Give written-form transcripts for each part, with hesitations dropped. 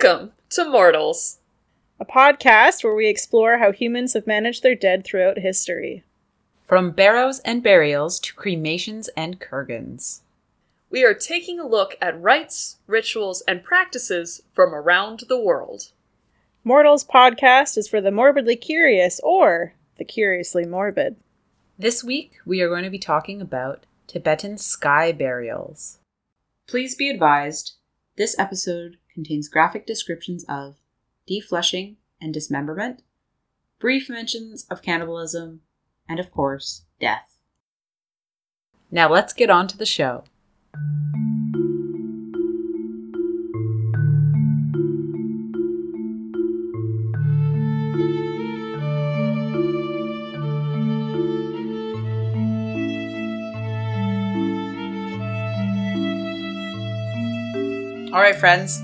Welcome to Mortals, a podcast where we explore how humans have managed their dead throughout history. From barrows and burials to cremations and kurgans. We are taking a look at rites, rituals, and practices from around the world. Mortals podcast is for the morbidly curious or the curiously morbid. This week, we are going to be talking about Tibetan sky burials. Please be advised, this episode contains graphic descriptions of defleshing and dismemberment, brief mentions of cannibalism, and of course, death. Now let's get on to the show. All right, friends.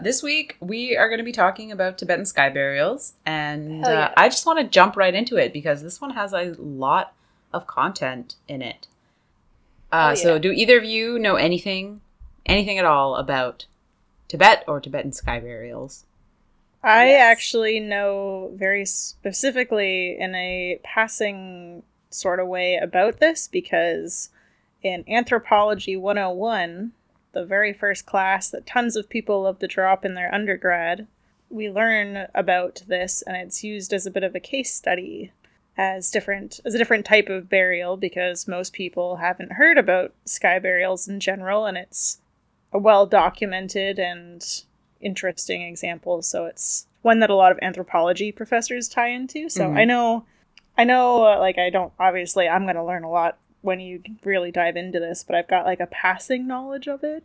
This week, we are going to be talking about Tibetan sky burials, and yeah. I just want to jump right into it because this one has a lot of content in it. So do either of you know anything at all about Tibet or Tibetan sky burials? I actually know very specifically in a passing sort of way about this because in Anthropology 101, the very first class that tons of people love to drop in their undergrad, we learn about this, and it's used as a bit of a case study as a different type of burial because most people haven't heard about sky burials in general, and it's a well-documented and interesting example. So it's one that a lot of anthropology professors tie into. So I'm going to learn a lot when you really dive into this, but I've got like a passing knowledge of it.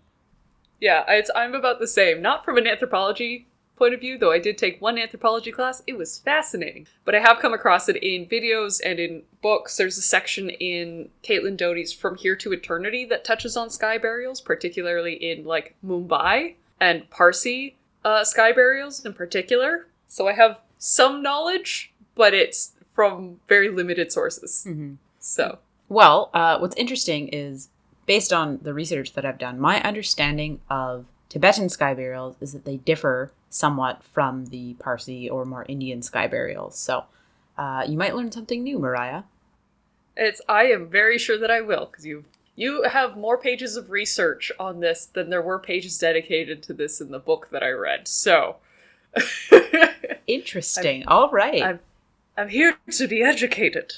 Yeah, I'm about the same. Not from an anthropology point of view, though I did take one anthropology class. It was fascinating. But I have come across it in videos and in books. There's a section in Caitlin Doty's From Here to Eternity that touches on sky burials, particularly in like Mumbai and Parsi sky burials in particular. So I have some knowledge, but it's from very limited sources. Mm-hmm. So... Well, what's interesting is, based on the research that I've done, my understanding of Tibetan sky burials is that they differ somewhat from the Parsi or more Indian sky burials. So you might learn something new, Mariah. I am very sure that I will, because you have more pages of research on this than there were pages dedicated to this in the book that I read. So interesting. All right. I'm here to be educated.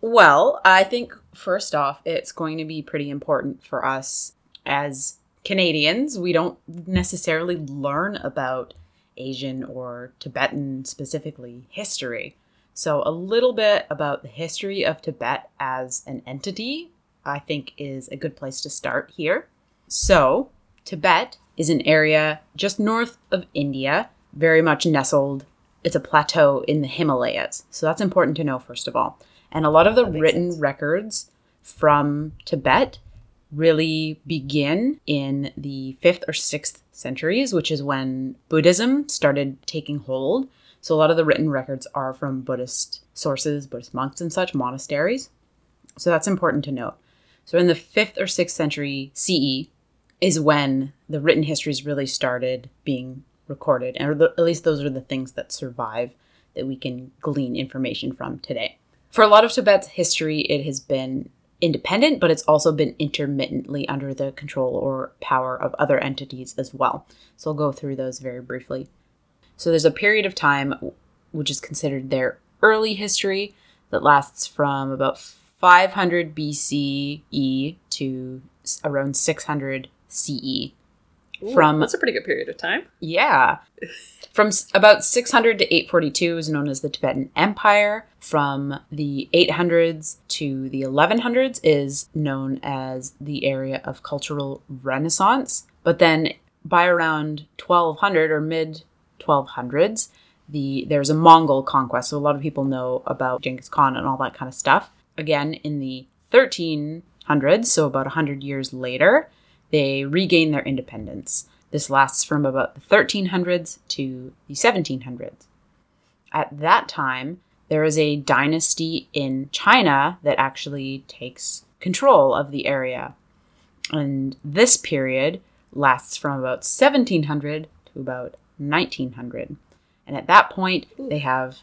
Well, I think first off, it's going to be pretty important for us as Canadians. We don't necessarily learn about Asian or Tibetan specifically history. So a little bit about the history of Tibet as an entity, I think, is a good place to start here. So Tibet is an area just north of India, very much nestled. It's a plateau in the Himalayas. So that's important to know, first of all. And a lot of the written records from Tibet really begin in the 5th or 6th centuries, which is when Buddhism started taking hold. So a lot of the written records are from Buddhist sources, Buddhist monks and such, monasteries. So that's important to note. So in the 5th or 6th century CE is when the written histories really started being recorded. And at least those are the things that survive that we can glean information from today. For a lot of Tibet's history, it has been independent, but it's also been intermittently under the control or power of other entities as well. So I'll go through those very briefly. So there's a period of time, which is considered their early history, that lasts from about 500 BCE to around 600 CE. Ooh, that's a pretty good period of time. Yeah. From about 600 to 842 is known as the Tibetan Empire. From the 800s to the 1100s is known as the area of Cultural Renaissance. But then by around 1200 or mid-1200s, there's a Mongol conquest. So a lot of people know about Genghis Khan and all that kind of stuff. Again, in the 1300s, so about 100 years later, they regain their independence. This lasts from about the 1300s to the 1700s. At that time, there is a dynasty in China that actually takes control of the area. And this period lasts from about 1700 to to about 1900. And at that point, they have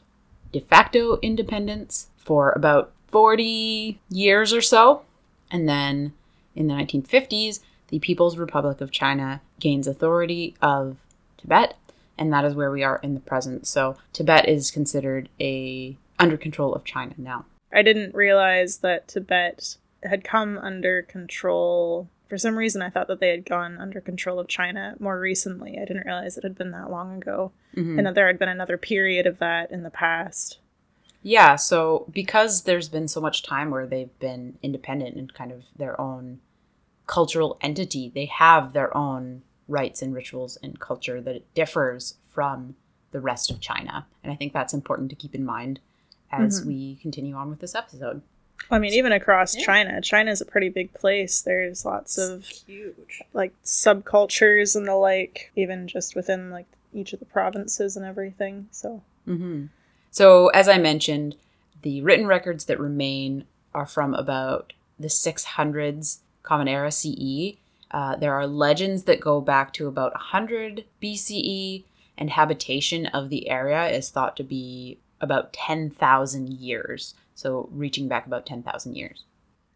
de facto independence for about 40 years or so. And then in the 1950s, the People's Republic of China gains authority of Tibet, and that is where we are in the present. So Tibet is considered under control of China now. I didn't realize that Tibet had come under control. For some reason, I thought that they had gone under control of China more recently. I didn't realize it had been that long ago, and that there had been another period of that in the past. Yeah, so because there's been so much time where they've been independent and kind of their own cultural entity, they have their own rites and rituals and culture that differs from the rest of China. And I think that's important to keep in mind as we continue on with this episode. I mean, even across China is a pretty big place. There's lots of huge, like, subcultures and the like, even just within, like, each of the provinces and everything. So, So as I mentioned, the written records that remain are from about the 600s Common Era CE. There are legends that go back to about 100 BCE, and habitation of the area is thought to be about 10,000 years. So reaching back about 10,000 years.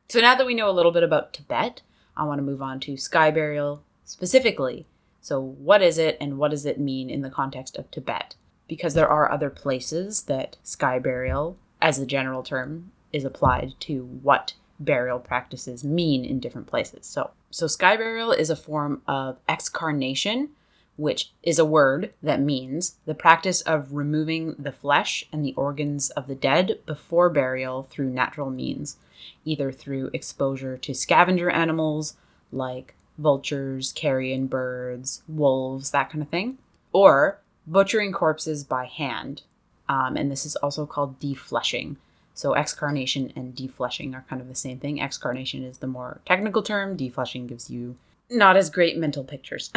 So now that we know a little bit about Tibet, I want to move on to sky burial specifically. So what is it and what does it mean in the context of Tibet? Because there are other places that sky burial, as a general term, is applied to what burial practices mean in different places. So sky burial is a form of excarnation, which is a word that means the practice of removing the flesh and the organs of the dead before burial through natural means, either through exposure to scavenger animals like vultures, carrion birds, wolves, that kind of thing, or butchering corpses by hand. And this is also called defleshing. So excarnation and defleshing are kind of the same thing. Excarnation is the more technical term. Defleshing gives you not as great mental pictures.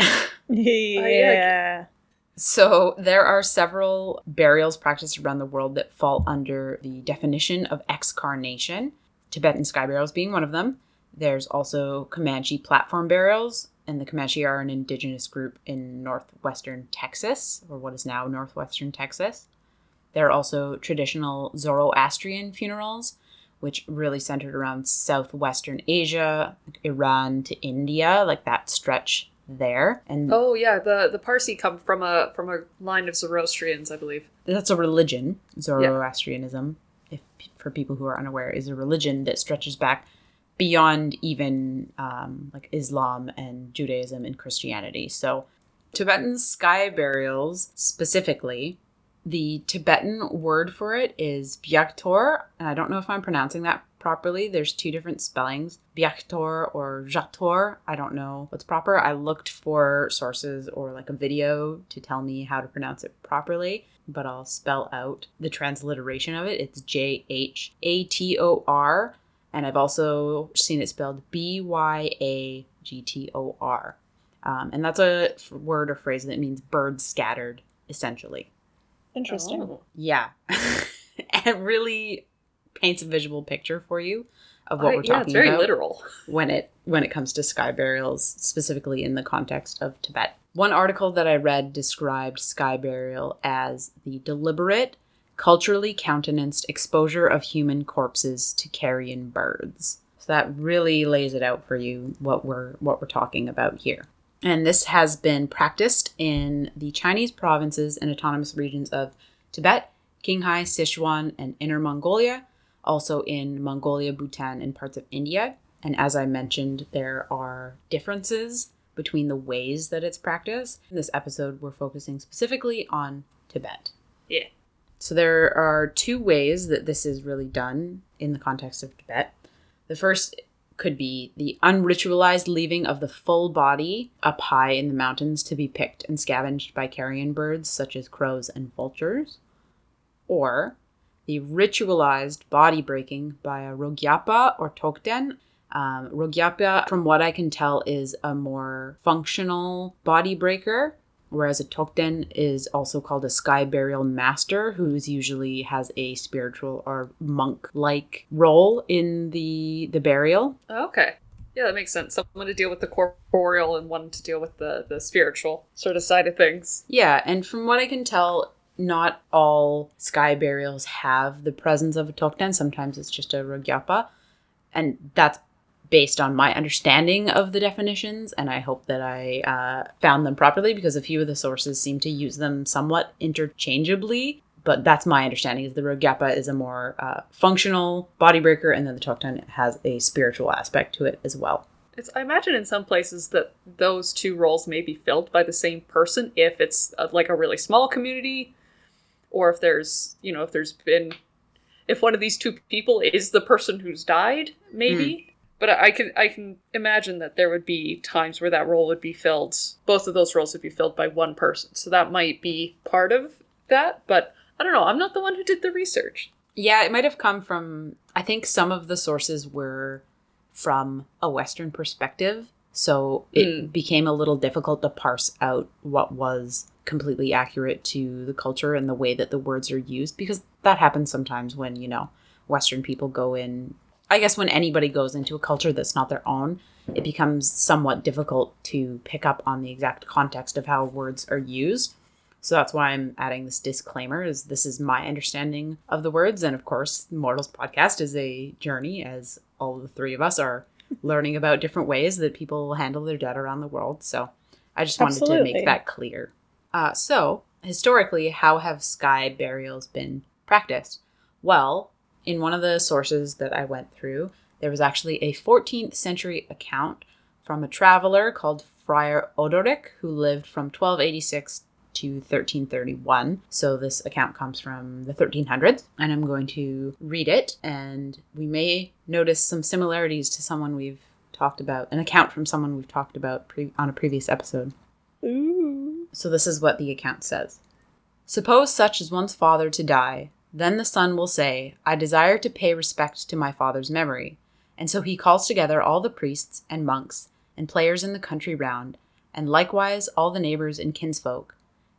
Yeah. So there are several burials practiced around the world that fall under the definition of excarnation, Tibetan sky burials being one of them. There's also Comanche platform burials, and the Comanche are an indigenous group in northwestern Texas, or what is now northwestern Texas. There are also traditional Zoroastrian funerals, which really centered around southwestern Asia, Iran to India, like that stretch there. And the Parsi come from a line of Zoroastrians, I believe. That's a religion. Zoroastrianism, if for people who are unaware, is a religion that stretches back beyond even like Islam and Judaism and Christianity. So Tibetan sky burials specifically, the Tibetan word for it is byaktor, and I don't know if I'm pronouncing that properly. There's two different spellings, byaktor or jhator. I don't know what's proper. I looked for sources or like a video to tell me how to pronounce it properly, but I'll spell out the transliteration of it. It's Jhator, and I've also seen it spelled Byagtor. And that's a word or phrase that means birds scattered, essentially. Interesting. Oh. Yeah. And it really paints a visual picture for you of what we're talking about. It's very literal. When it comes to sky burials, specifically in the context of Tibet. One article that I read described sky burial as the deliberate, culturally countenanced exposure of human corpses to carrion birds. So that really lays it out for you what we're talking about here. And this has been practiced in the Chinese provinces and autonomous regions of Tibet, Qinghai, Sichuan, and Inner Mongolia, also in Mongolia, Bhutan, and parts of India. And as I mentioned, there are differences between the ways that it's practiced. In this episode, we're focusing specifically on Tibet. Yeah. So there are two ways that this is really done in the context of Tibet. The first could be the unritualized leaving of the full body up high in the mountains to be picked and scavenged by carrion birds such as crows and vultures, or the ritualized body breaking by a rogyapa or tokden. Rogyapa, from what I can tell, is a more functional body breaker, whereas a tokden is also called a sky burial master, who usually has a spiritual or monk-like role in the burial. Okay. Yeah, that makes sense. Someone to deal with the corporeal and one to deal with the spiritual sort of side of things. Yeah, and from what I can tell, not all sky burials have the presence of a tokden. Sometimes it's just a rogyapa. And that's based on my understanding of the definitions, and I hope that I found them properly, because a few of the sources seem to use them somewhat interchangeably. But that's my understanding, is the rogyapa is a more functional body breaker, and then the tokden has a spiritual aspect to it as well. I imagine in some places that those two roles may be filled by the same person if it's like a really small community, or if there's, you know, if one of these two people is the person who's died, maybe. Mm. But I can imagine that there would be times where that role would be filled, both of those roles would be filled by one person. So that might be part of that, but I don't know. I'm not the one who did the research. Yeah, it might have come from, I think some of the sources were from a Western perspective. So it became a little difficult to parse out what was completely accurate to the culture and the way that the words are used, because that happens sometimes when, you know, Western people go in. I guess when anybody goes into a culture that's not their own, it becomes somewhat difficult to pick up on the exact context of how words are used. So that's why I'm adding this disclaimer, is this is my understanding of the words. And of course, Mortals Podcast is a journey, as all the three of us are learning about different ways that people handle their dead around the world. So I just wanted to make that clear. So historically, how have sky burials been practiced? Well, in one of the sources that I went through, there was actually a 14th century account from a traveler called Friar Odoric, who lived from 1286 to 1331. So this account comes from the 1300s, and I'm going to read it, and we may notice some similarities to someone we've talked about, an account from someone we've talked about on a previous episode. Ooh. So this is what the account says. Suppose such is one's father to die. Then the son will say, I desire to pay respect to my father's memory. And so he calls together all the priests and monks and players in the country round, and likewise all the neighbors and kinsfolk.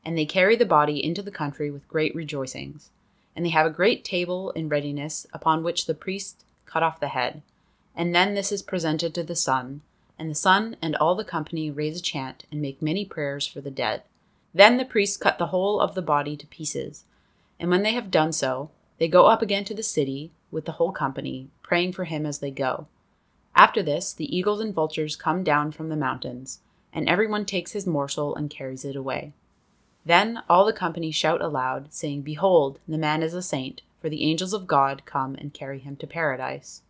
And they carry the body into the country with great rejoicings. And they have a great table in readiness, upon which the priests cut off the head. And then this is presented to the son. And the son and all the company raise a chant and make many prayers for the dead. Then the priests cut the whole of the body to pieces. And when they have done so, they go up again to the city with the whole company, praying for him as they go. After this, the eagles and vultures come down from the mountains, and everyone takes his morsel and carries it away. Then all the company shout aloud, saying, Behold, the man is a saint, for the angels of God come and carry him to paradise.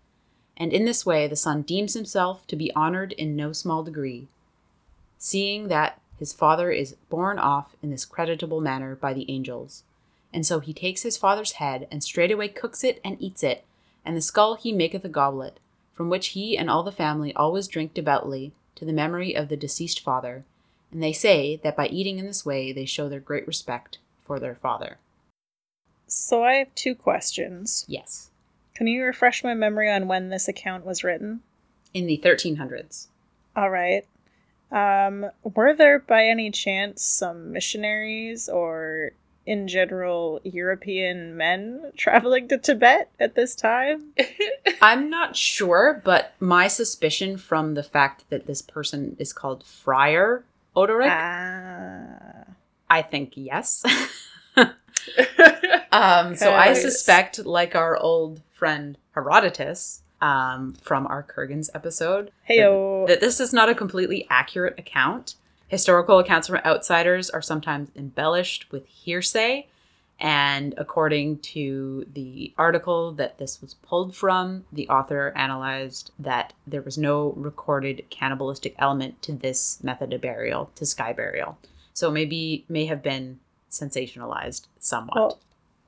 And in this way the son deems himself to be honored in no small degree, seeing that his father is borne off in this creditable manner by the angels. And so he takes his father's head, and straightway cooks it and eats it, and the skull he maketh a goblet, from which he and all the family always drink devoutly, to the memory of the deceased father. And they say that by eating in this way, they show their great respect for their father. So I have two questions. Yes. Can you refresh my memory on when this account was written? In the 1300s. All right. Were there by any chance some missionaries or, in general, European men traveling to Tibet at this time? I'm not sure, but my suspicion from the fact that this person is called Friar Odoric, I think yes. So I suspect, like our old friend Herodotus from our Kurgan's episode, that this is not a completely accurate account. Historical accounts from outsiders are sometimes embellished with hearsay, and according to the article that this was pulled from, the author analyzed that there was no recorded cannibalistic element to this method of burial, to sky burial. So may have been sensationalized somewhat. Well,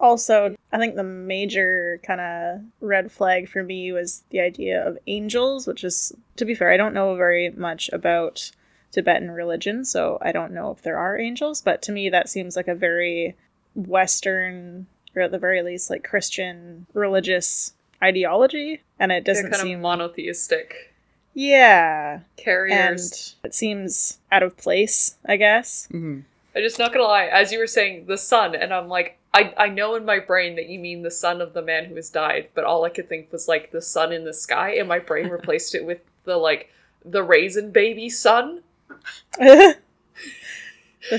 also, I think the major kind of red flag for me was the idea of angels, which is, to be fair, I don't know very much about Tibetan religion, so I don't know if there are angels, but to me that seems like a very Western, or at the very least like Christian religious ideology, and it doesn't kind seem of monotheistic. Yeah, carriers, and it seems out of place, I guess. Mm-hmm. I'm just not gonna lie, as you were saying the sun, and I'm like, I know in my brain that you mean the son of the man who has died, but all I could think was like the sun in the sky, and my brain replaced it with the raisin baby sun. The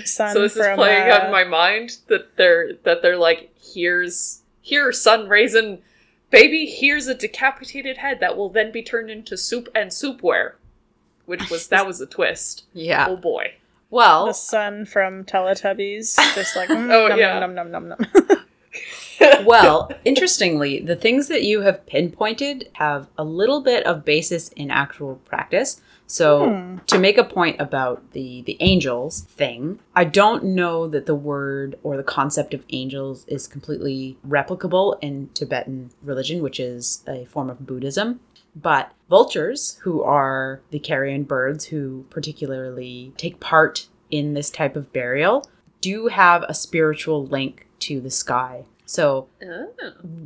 sun. So this is playing on my mind that they're like, here sun raisin baby, here's a decapitated head that will then be turned into soup and soupware, which was a twist. Yeah. Oh boy. Well, the sun from Teletubbies, just like num num num num num. Well, interestingly, the things that you have pinpointed have a little bit of basis in actual practice. So to make a point about the angels thing, I don't know that the word or the concept of angels is completely replicable in Tibetan religion, which is a form of Buddhism. But vultures, who are the carrion birds who particularly take part in this type of burial, do have a spiritual link to the sky. So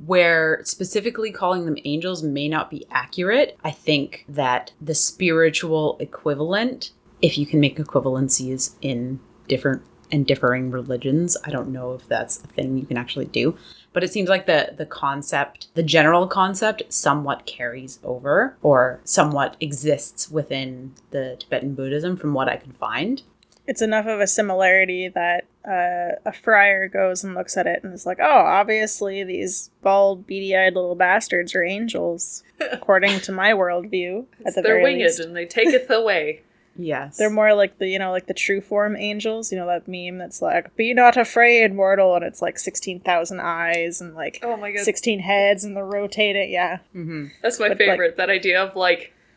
where specifically calling them angels may not be accurate, I think that the spiritual equivalent, if you can make equivalencies in different and differing religions, I don't know if that's a thing you can actually do. But it seems like the concept, the general concept, somewhat carries over or somewhat exists within the Tibetan Buddhism from what I can find. It's enough of a similarity that a friar goes and looks at it and is like, oh, obviously these bald, beady-eyed little bastards are angels, according to my worldview. They're winged least. And they taketh away. Yes. They're more like the true form angels, that meme that's like, be not afraid, mortal, and it's like 16,000 eyes and like 16 heads and they rotate it, yeah. Mm-hmm. That's my favorite, that idea of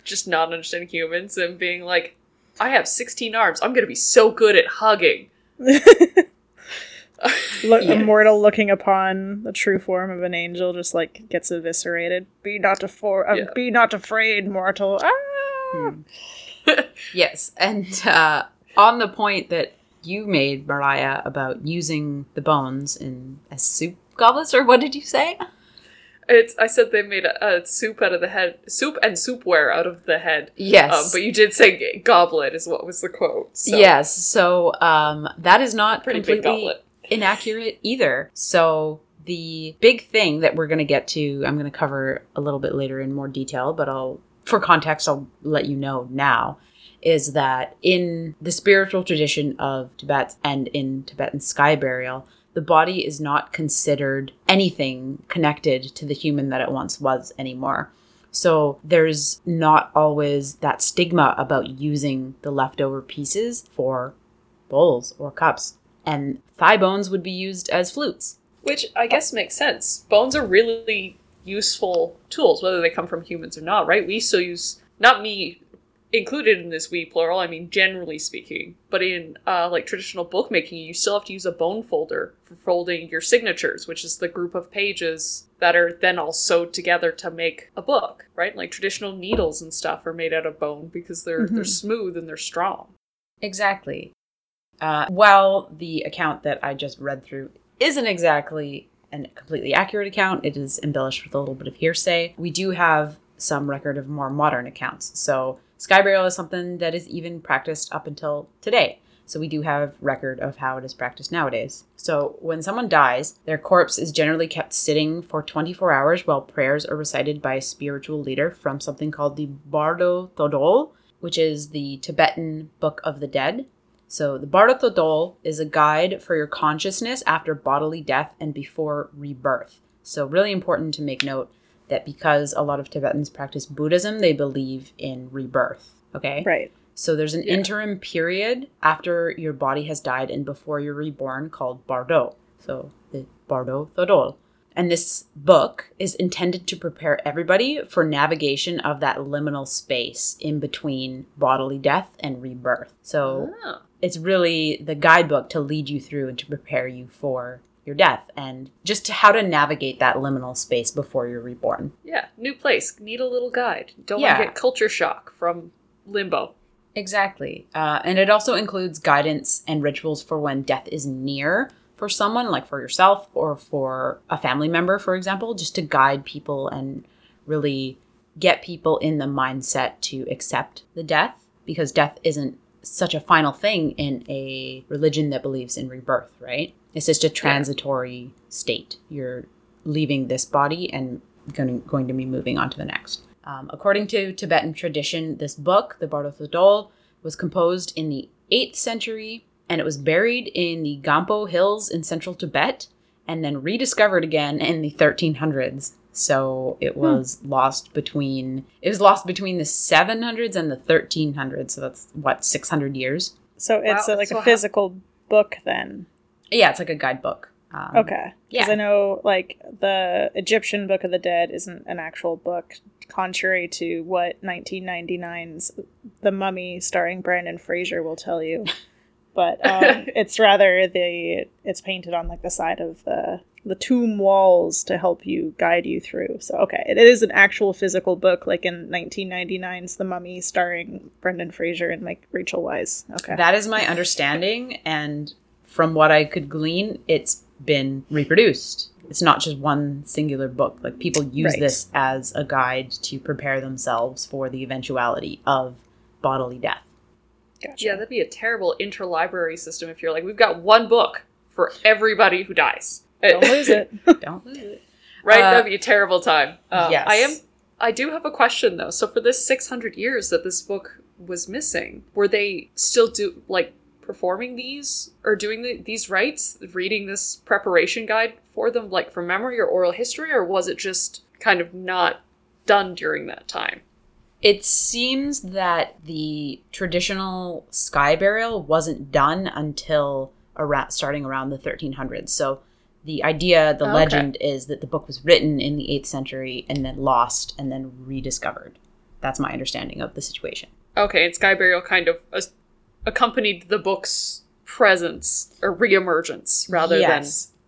just not understanding humans and being like, I have 16 arms, I'm gonna be so good at hugging. A mortal looking upon the true form of an angel just gets eviscerated. Be not afraid, mortal. Ah! Yes, and on the point that you made, Mariah, about using the bones as soup goblets, or what did you say? I said they made a soup out of the head, soup and soupware out of the head. Yes, but you did say goblet is what was the quote. So. Yes, so that is not completely inaccurate either. So. The big thing that we're going to get to, I'm going to cover a little bit later in more detail, but for context, I'll let you know now, is that in the spiritual tradition of Tibet and in Tibetan sky burial, the body is not considered anything connected to the human that it once was anymore. So there's not always that stigma about using the leftover pieces for bowls or cups. And thigh bones would be used as flutes. Which I guess makes sense. Bones are really useful tools, whether they come from humans or not, right? We still use, not me included in this we plural, I mean generally speaking, but in traditional bookmaking, you still have to use a bone folder for folding your signatures, which is the group of pages that are then all sewed together to make a book, right? Like traditional needles and stuff are made out of bone because they're smooth and they're strong. Exactly. While the account that I just read through isn't exactly a completely accurate account, it is embellished with a little bit of hearsay, we do have some record of more modern accounts. So sky burial is something that is even practiced up until today. So we do have record of how it is practiced nowadays. So when someone dies, their corpse is generally kept sitting for 24 hours while prayers are recited by a spiritual leader from something called the Bardo Thodol, which is the Tibetan Book of the Dead. So the Bardo Thodol is a guide for your consciousness after bodily death and before rebirth. So really important to make note that because a lot of Tibetans practice Buddhism, they believe in rebirth. Okay? Right. So there's an interim period after your body has died and before you're reborn called Bardo. So the Bardo Thodol. And this book is intended to prepare everybody for navigation of that liminal space in between bodily death and rebirth. So... Oh. It's really the guidebook to lead you through and to prepare you for your death and just how to navigate that liminal space before you're reborn. Yeah, new place. Need a little guide. Don't want to get culture shock from limbo. Exactly. And it also includes guidance and rituals for when death is near for someone, like for yourself or for a family member, for example, just to guide people and really get people in the mindset to accept the death, because death isn't such a final thing in a religion that believes in rebirth, right? It's just a transitory state. You're leaving this body and going to be moving on to the next. According to Tibetan tradition, this book, the Bardo Thodol, was composed in the 8th century, and it was buried in the Gampo Hills in central Tibet, and then rediscovered again in the 1300s. So it was lost between the 700s and the 1300s. So that's, 600 years? So it's a physical book then? Yeah, it's like a guidebook. Okay. Yeah. Because I know, the Egyptian Book of the Dead isn't an actual book, contrary to what 1999's The Mummy starring Brandon Fraser will tell you. But it's rather it's painted on the side of the tomb walls to help you guide you through. So, okay, it is an actual physical book, like in 1999's The Mummy starring Brendan Fraser and Rachel Weisz. Okay. That is my understanding. And from what I could glean, it's been reproduced. It's not just one singular book. People use this as a guide to prepare themselves for the eventuality of bodily death. Gotcha. Yeah, that'd be a terrible interlibrary system if you're we've got one book for everybody who dies. Don't lose it. Don't lose it. Right? That'd be a terrible time. Yes. I do have a question, though. So for this 600 years that this book was missing, were they still performing these or doing these rites, reading this preparation guide for them, from memory or oral history, or was it just kind of not done during that time? It seems that the traditional sky burial wasn't done until starting around the 1300s. So the idea, the legend is that the book was written in the 8th century and then lost and then rediscovered. That's my understanding of the situation. Okay, and sky burial kind of accompanied the book's presence or reemergence rather than...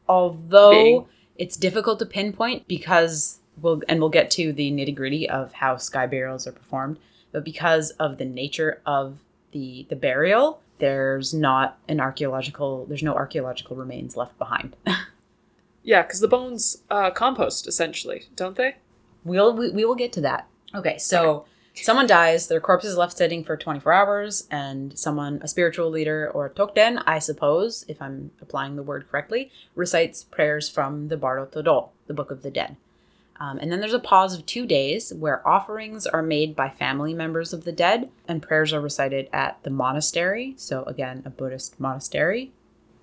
Although it's difficult to pinpoint because... We'll get to the nitty-gritty of how sky burials are performed, but because of the nature of the burial, there's no archaeological remains left behind. Yeah, because the bones compost, essentially, don't they? We will get to that. Okay, so someone dies, their corpse is left sitting for 24 hours, and a spiritual leader or a tokden, I suppose, if I'm applying the word correctly, recites prayers from the Bardo Thodol, the Book of the Dead. And then there's a pause of 2 days where offerings are made by family members of the dead and prayers are recited at the monastery. So again, a Buddhist monastery,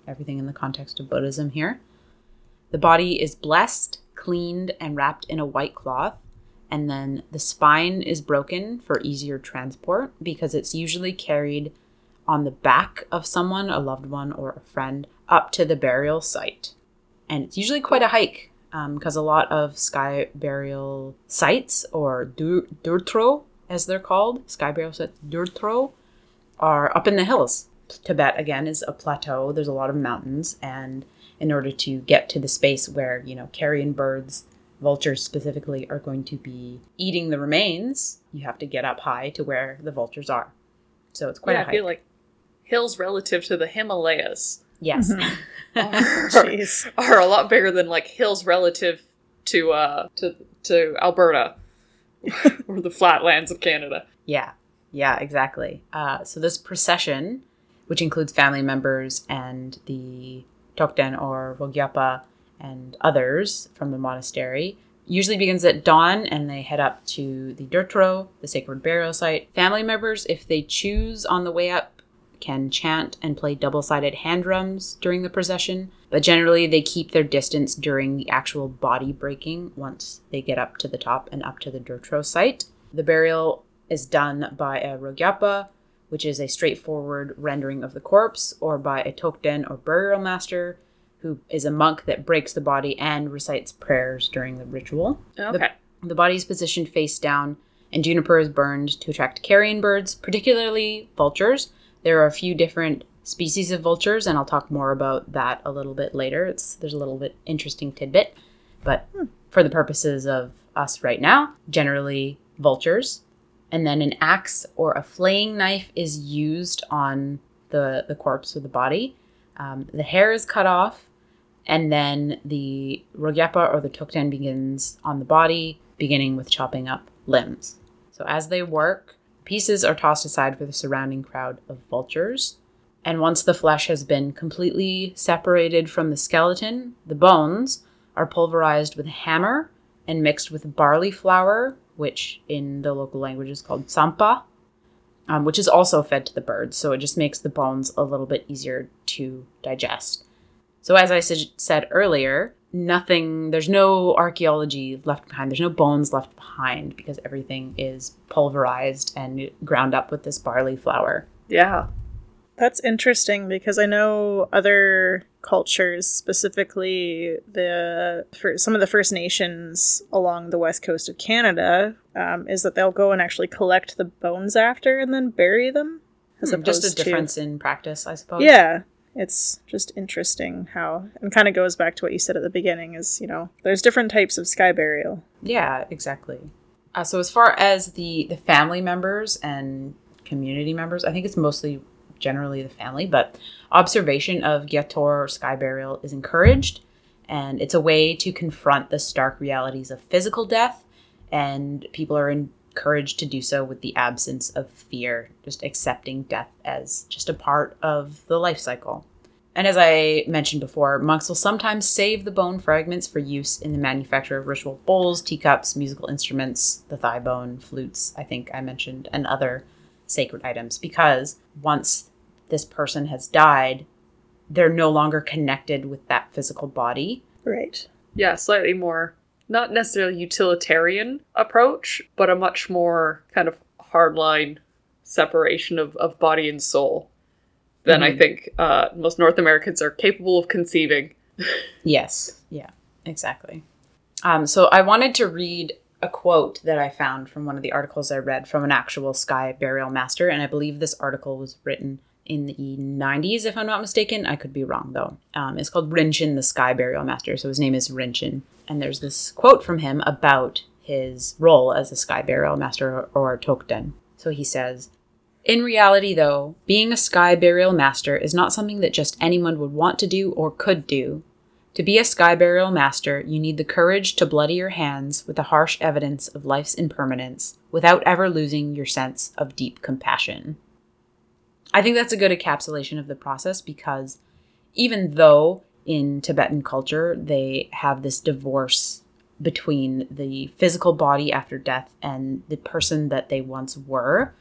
everything in the context of Buddhism here. The body is blessed, cleaned, and wrapped in a white cloth. And then the spine is broken for easier transport because it's usually carried on the back of someone, a loved one or a friend, up to the burial site. And it's usually quite a hike. Because a lot of sky burial sites, or Durtro, as they're called, sky burial sites, Durtro, are up in the hills. Tibet, again, is a plateau. There's a lot of mountains. And in order to get to the space where, carrion birds, vultures specifically, are going to be eating the remains, you have to get up high to where the vultures are. So it's quite a hike. I feel hills relative to the Himalayas. Yes. Mm-hmm. Are a lot bigger than hills relative to Alberta or the flatlands of Canada. Yeah, exactly. So this procession, which includes family members and the tokden or rogyapa and others from the monastery, usually begins at dawn and they head up to the Durtro, the sacred burial site. Family members, if they choose on the way up, can chant and play double-sided hand drums during the procession, but generally they keep their distance during the actual body breaking once they get up to the top and up to the Durtro site. The burial is done by a rogyapa, which is a straightforward rendering of the corpse, or by a tokden or burial master, who is a monk that breaks the body and recites prayers during the ritual. Okay. The body is positioned face down, and juniper is burned to attract carrion birds, particularly vultures. There are a few different species of vultures, and I'll talk more about that a little bit later. There's a little bit interesting tidbit, but for the purposes of us right now, generally vultures. And then an axe or a flaying knife is used on the corpse or the body. The hair is cut off, and then the rogyapa or the tokden begins on the body, beginning with chopping up limbs. So as they work, pieces are tossed aside for the surrounding crowd of vultures. And once the flesh has been completely separated from the skeleton, the bones are pulverized with a hammer and mixed with barley flour which in the local language is called tsampa, which is also fed to the birds. So it just makes the bones a little bit easier to digest. So as I said earlier, there's no archaeology left behind. There's no bones left behind because everything is pulverized and ground up with this barley flour. Yeah. That's interesting because I know other cultures, specifically some of the First Nations along the west coast of Canada, is that they'll go and actually collect the bones after and then bury them. Just a difference in practice, I suppose. Yeah. It's just interesting how, and kind of goes back to what you said at the beginning is, there's different types of sky burial. Yeah, exactly. So as far as the family members and community members, I think it's mostly generally the family, but observation of jhator or sky burial is encouraged. And it's a way to confront the stark realities of physical death. And people are encouraged to do so with the absence of fear, just accepting death as just a part of the life cycle. And as I mentioned before, monks will sometimes save the bone fragments for use in the manufacture of ritual bowls, teacups, musical instruments, the thigh bone, flutes, I think I mentioned, and other sacred items, because once this person has died, they're no longer connected with that physical body. Right. Yeah, slightly more, not necessarily utilitarian approach, but a much more kind of hardline separation of body and soul than I think most North Americans are capable of conceiving. Yes. Yeah, exactly. So I wanted to read a quote that I found from one of the articles I read from an actual sky burial master. And I believe this article was written in the 90s, if I'm not mistaken. I could be wrong, though. It's called Rinchen, the Sky Burial Master. So his name is Rinchen. And there's this quote from him about his role as a sky burial master or tokden. So he says, "In reality, though, being a sky burial master is not something that just anyone would want to do or could do. To be a sky burial master, you need the courage to bloody your hands with the harsh evidence of life's impermanence without ever losing your sense of deep compassion." I think that's a good encapsulation of the process because even though in Tibetan culture they have this divorce between the physical body after death and the person that they once were,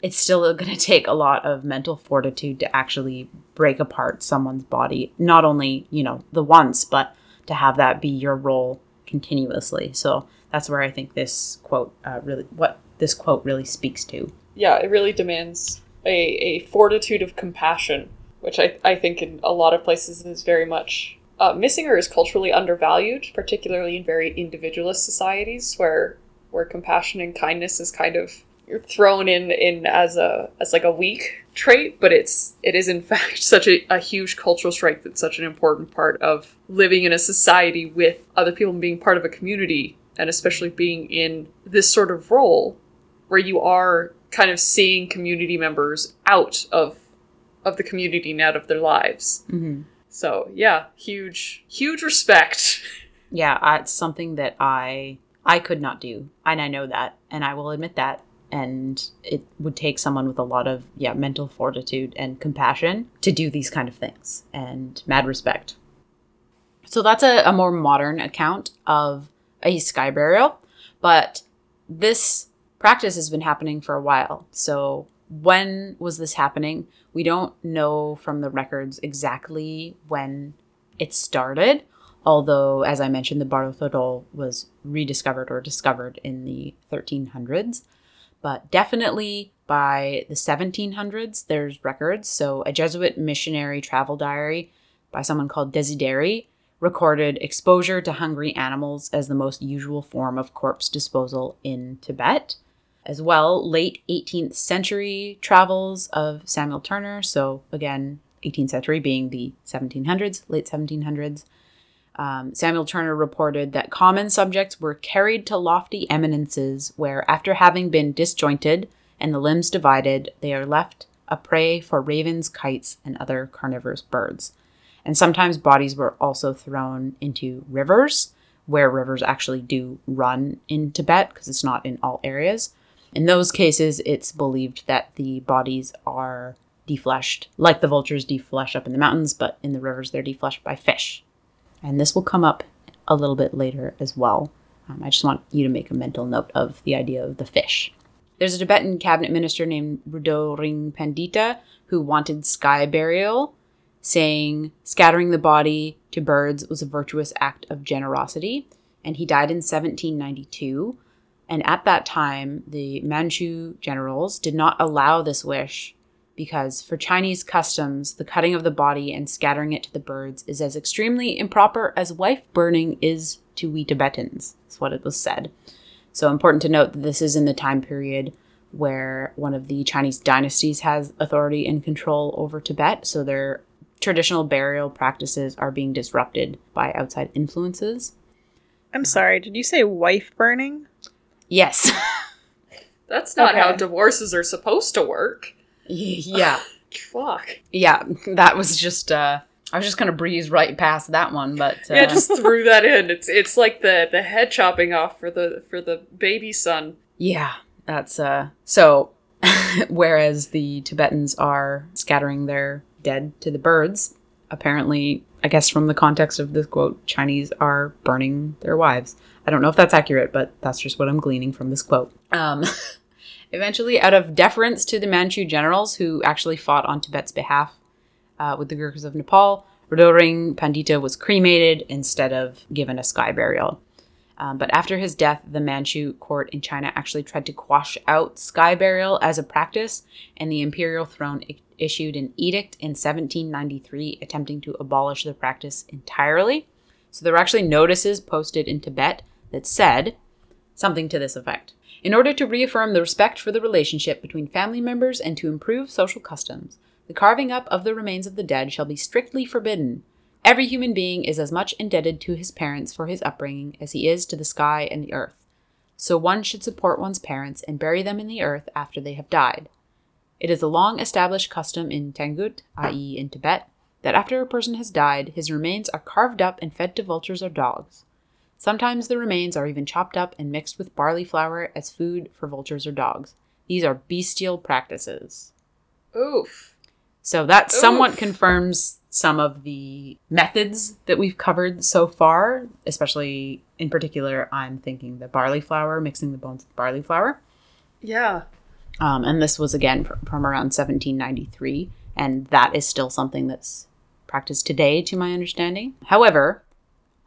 it's still going to take a lot of mental fortitude to actually break apart someone's body. Not only, the once, but to have that be your role continuously. So that's where I think this quote really speaks to. Yeah, it really demands a fortitude of compassion, which I think in a lot of places is very much missing or is culturally undervalued, particularly in very individualist societies where compassion and kindness is kind of thrown in as a weak trait, but it is in fact such a huge cultural strike that's such an important part of living in a society with other people and being part of a community, and especially being in this sort of role where you are kind of seeing community members out of the community and out of their lives. Mm-hmm. So yeah, huge respect. Yeah, it's something that I could not do, and I know that, and I will admit that. And it would take someone with a lot of mental fortitude and compassion to do these kind of things, and mad respect. So that's a more modern account of a sky burial, but this practice has been happening for a while. So when was this happening? We don't know from the records exactly when it started, although, as I mentioned, the Bardo Thodol was discovered in the 1300s. But definitely by the 1700s, there's records. So a Jesuit missionary travel diary by someone called Desideri recorded exposure to hungry animals as the most usual form of corpse disposal in Tibet. As well, late 18th century travels of Samuel Turner. So again, 18th century being the 1700s, late 1700s. Samuel Turner reported that common subjects were carried to lofty eminences where, after having been disjointed and the limbs divided, they are left a prey for ravens, kites, and other carnivorous birds. And sometimes bodies were also thrown into rivers, where rivers actually do run in Tibet because it's not in all areas. In those cases, it's believed that the bodies are defleshed, like the vultures deflesh up in the mountains, but in the rivers they're defleshed by fish. And this will come up a little bit later as well, I just want you to make a mental note of the idea of the fish. There's a Tibetan cabinet minister named Rudoring Pandita who wanted sky burial, saying scattering the body to birds was a virtuous act of generosity. And he died in 1792. And at that time, the Manchu generals did not allow this wish because for Chinese customs, the cutting of the body and scattering it to the birds is as extremely improper as wife burning is to we Tibetans. That's what it was said. So important to note that this is in the time period where one of the Chinese dynasties has authority and control over Tibet. So their traditional burial practices are being disrupted by outside influences. I'm sorry, did you say wife burning? Yes. That's not okay. How divorces are supposed to work. Yeah. Fuck. Yeah, that was just... I was just going to breeze right past that one, but... Yeah, just threw that in. It's like the head chopping off for the baby son. Yeah, that's... So, whereas the Tibetans are scattering their dead to the birds, apparently, I guess from the context of this quote, Chinese are burning their wives. I don't know if that's accurate, but that's just what I'm gleaning from this quote. Eventually, out of deference to the Manchu generals who actually fought on Tibet's behalf, with the Gurkhas of Nepal, Rudoring Pandita was cremated instead of given a sky burial. But after his death, the Manchu court in China actually tried to quash out sky burial as a practice, and the imperial throne issued an edict in 1793 attempting to abolish the practice entirely. So there were actually notices posted in Tibet that said something to this effect. In order to reaffirm the respect for the relationship between family members and to improve social customs, the carving up of the remains of the dead shall be strictly forbidden. Every human being is as much indebted to his parents for his upbringing as he is to the sky and the earth. So one should support one's parents and bury them in the earth after they have died. It is a long-established custom in Tangut, i.e. in Tibet, that after a person has died, his remains are carved up and fed to vultures or dogs. Sometimes the remains are even chopped up and mixed with barley flour as food for vultures or dogs. These are bestial practices. Oof. So that somewhat confirms some of the methods that we've covered so far, especially in particular, I'm thinking the barley flour, mixing the bones with barley flour. Yeah. And this was, again, from around 1793, and that is still something that's practiced today, to my understanding. However,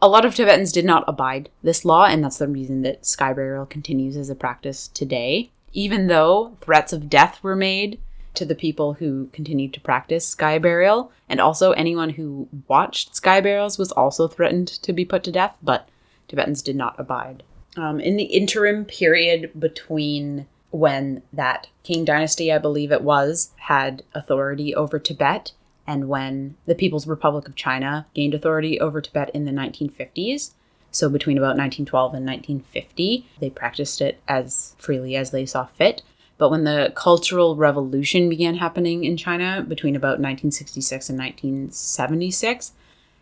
a lot of Tibetans did not abide this law, and that's the reason that sky burial continues as a practice today, even though threats of death were made to the people who continued to practice sky burial. And also anyone who watched sky burials was also threatened to be put to death, but Tibetans did not abide. In the interim period between when that Qing dynasty, I believe it was, had authority over Tibet and when the People's Republic of China gained authority over Tibet in the 1950s, so between about 1912 and 1950, they practiced it as freely as they saw fit. But when the Cultural Revolution began happening in China between about 1966 and 1976,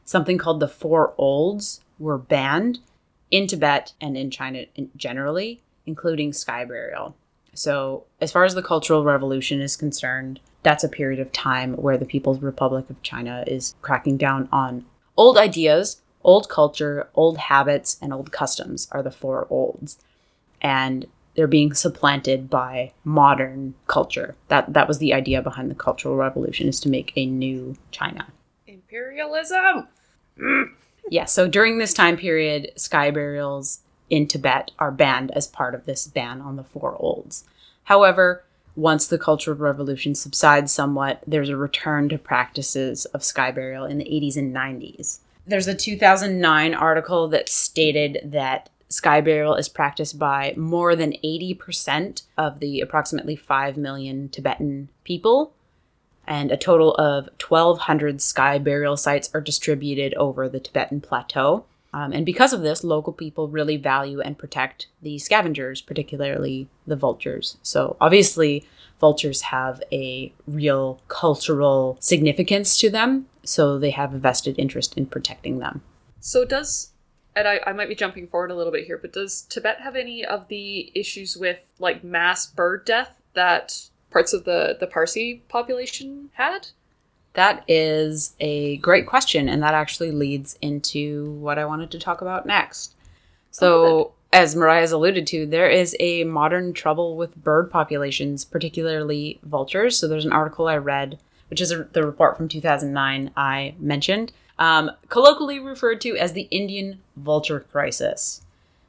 something called the Four Olds were banned in Tibet and in China generally, including sky burial. So as far as the Cultural Revolution is concerned, that's a period of time where the People's Republic of China is cracking down on old ideas, old culture, old habits, and old customs are the Four Olds. And they're being supplanted by modern culture. That was the idea behind the Cultural Revolution, is to make a new China. Imperialism! Mm. Yeah, so during this time period, sky burials in Tibet are banned as part of this ban on the Four Olds. However, once the Cultural Revolution subsides somewhat, there's a return to practices of sky burial in the 80s and 90s. There's a 2009 article that stated that sky burial is practiced by more than 80% of the approximately 5 million Tibetan people, and a total of 1,200 sky burial sites are distributed over the Tibetan plateau. And because of this, local people really value and protect the scavengers, particularly the vultures. So obviously, vultures have a real cultural significance to them, so they have a vested interest in protecting them. So does... And I might be jumping forward a little bit here, but does Tibet have any of the issues with, like, mass bird death that parts of the Parsi population had? That is a great question, and that actually leads into what I wanted to talk about next. So as Mariah's alluded to, there is a modern trouble with bird populations, particularly vultures. So there's an article I read, which is the report from 2009 I mentioned, colloquially referred to as the Indian vulture crisis.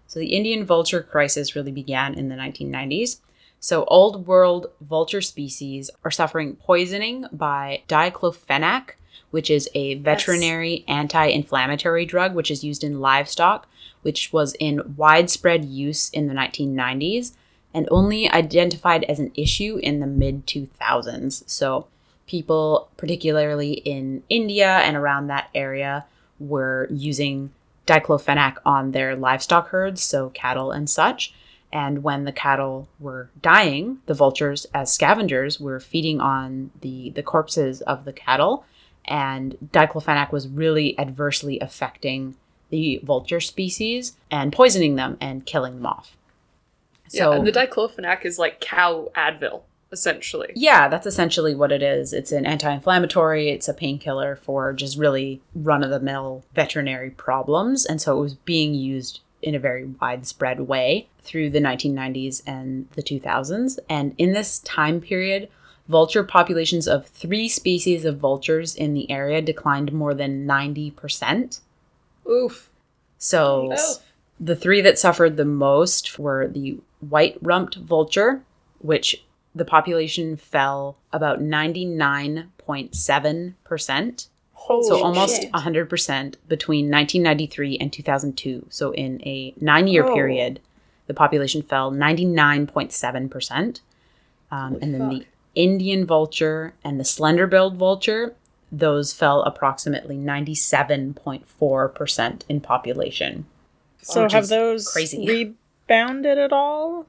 So the Indian vulture crisis really began in the 1990s. So old world vulture species are suffering poisoning by diclofenac, which is a veterinary anti-inflammatory drug, which is used in livestock, which was in widespread use in the 1990s and only identified as an issue in the mid-2000s. So people, particularly in India and around that area, were using diclofenac on their livestock herds, so cattle and such. And when the cattle were dying, the vultures, as scavengers, were feeding on the corpses of the cattle. And diclofenac was really adversely affecting the vulture species and poisoning them and killing them off. So, yeah, and the diclofenac is like cow Advil, essentially. Yeah, that's essentially what it is. It's an anti-inflammatory. It's a painkiller for just really run-of-the-mill veterinary problems. And so it was being used in a very widespread way through the 1990s and the 2000s. And in this time period, vulture populations of three species of vultures in the area declined more than 90%. Oof. So the three that suffered the most were the white-rumped vulture, which the population fell about 99.7%. Holy so almost shit. 100% between 1993 and 2002. So in a 9-year period, the population fell 99.7%. And then the Indian vulture and the slender-billed vulture, those fell approximately 97.4% in population. So have those crazy. Rebounded at all?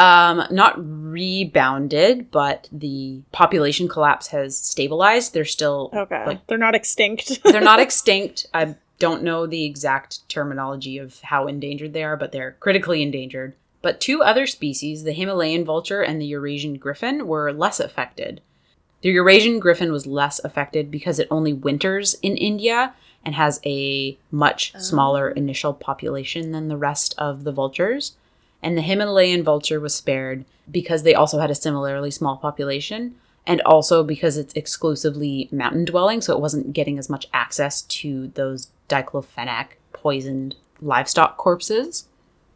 Not rebounded, but the population collapse has stabilized. They're still... Okay. They're not extinct. They're not extinct. I don't know the exact terminology of how endangered they are, but they're critically endangered. But two other species, the Himalayan vulture and the Eurasian griffin, were less affected. The Eurasian griffin was less affected because it only winters in India and has a much smaller initial population than the rest of the vultures. And the Himalayan vulture was spared because they also had a similarly small population, and also because it's exclusively mountain-dwelling, so it wasn't getting as much access to those diclofenac-poisoned livestock corpses.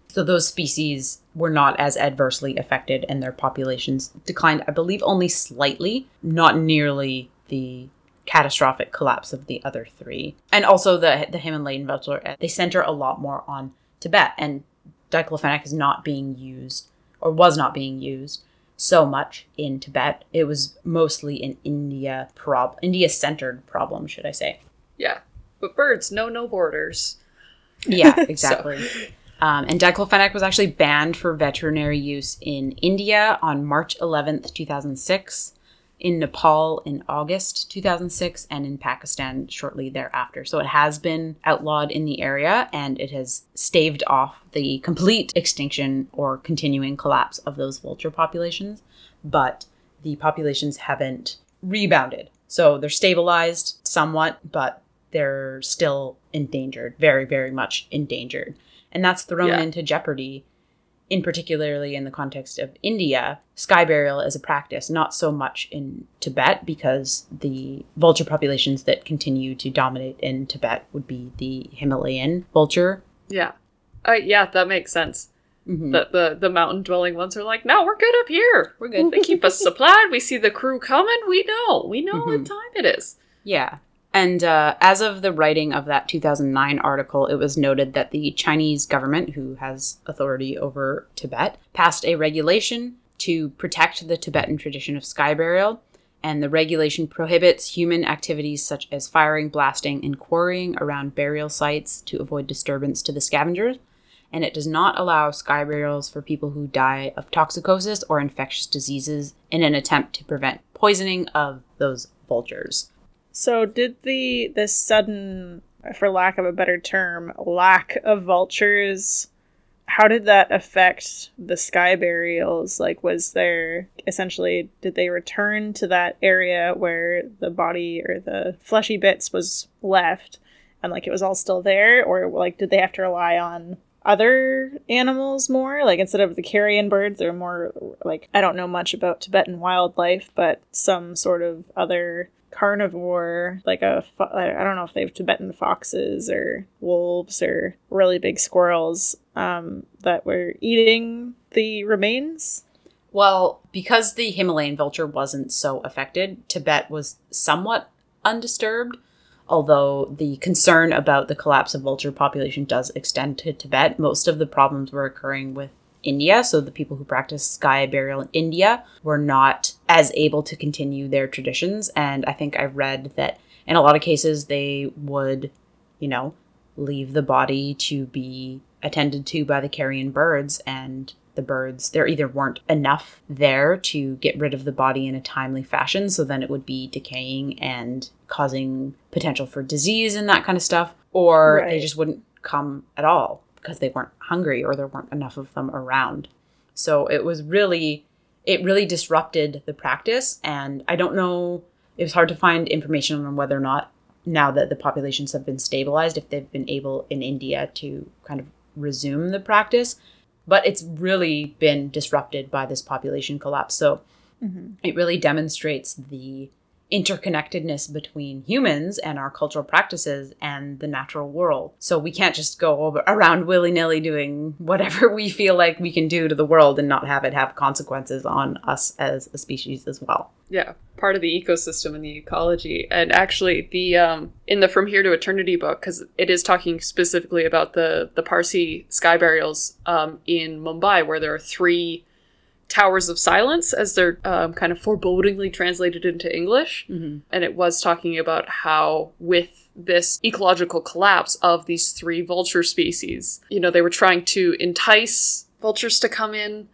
So those species were not as adversely affected, and their populations declined, I believe, only slightly, not nearly the catastrophic collapse of the other three. And also the Himalayan vulture, they center a lot more on Tibet, and diclofenac is not being used, or was not being used, so much in Tibet. It was mostly an India-centered problem, should I say. Yeah, but birds know no borders. Yeah, exactly. And diclofenac was actually banned for veterinary use in India on March 11th, 2006, in Nepal in August 2006, and in Pakistan shortly thereafter. So it has been outlawed in the area, and it has staved off the complete extinction or continuing collapse of those vulture populations. But the populations haven't rebounded. So they're stabilized somewhat, but they're still endangered, very, very much endangered. And that's thrown into jeopardy, in particularly in the context of India. Sky burial is a practice, not so much in Tibet, because the vulture populations that continue to dominate in Tibet would be the Himalayan vulture. Yeah. Yeah, that makes sense. Mm-hmm. The mountain-dwelling ones are like, no, we're good up here. We're good. They keep us supplied. We see the crew coming. We know what time it is. Yeah. And as of the writing of that 2009 article, it was noted that the Chinese government, who has authority over Tibet, passed a regulation to protect the Tibetan tradition of sky burial. And the regulation prohibits human activities such as firing, blasting, and quarrying around burial sites to avoid disturbance to the scavengers. And it does not allow sky burials for people who die of toxicosis or infectious diseases in an attempt to prevent poisoning of those vultures. So did this sudden, for lack of a better term, lack of vultures, how did that affect the sky burials? Like, was there, essentially, did they return to that area where the body or the fleshy bits was left and, like, it was all still there? Or, like, did they have to rely on other animals more. Like, instead of the carrion birds, they're more like, I don't know much about Tibetan wildlife, but some sort of other carnivore, like I don't know if they have Tibetan foxes or wolves or really big squirrels that were eating the remains. Well, because the Himalayan vulture wasn't so affected, Tibet was somewhat undisturbed, although the concern about the collapse of vulture population does extend to Tibet. Most of the problems were occurring with India, so the people who practiced sky burial in India were not as able to continue their traditions. And I think I read that in a lot of cases they would, you know, leave the body to be attended to by the carrion birds, and the birds, there either weren't enough there to get rid of the body in a timely fashion, so then it would be decaying and causing potential for disease and that kind of stuff, or right. They just wouldn't come at all because they weren't hungry or there weren't enough of them around. So it really disrupted the practice. And I don't know, it was hard to find information on whether or not, now that the populations have been stabilized, if they've been able in India to kind of resume the practice. But it's really been disrupted by this population collapse. So It really demonstrates the interconnectedness between humans and our cultural practices and the natural world. So we can't just go around willy-nilly doing whatever we feel like we can do to the world and not have it have consequences on us as a species as well. Yeah, part of the ecosystem and the ecology. And actually, the in the From Here to Eternity book, because it is talking specifically about the Parsi sky burials in Mumbai, where there are 3 Towers of Silence, as they're kind of forebodingly translated into English. Mm-hmm. And it was talking about how with this ecological collapse of these 3 vulture species, you know, they were trying to entice vultures to come in,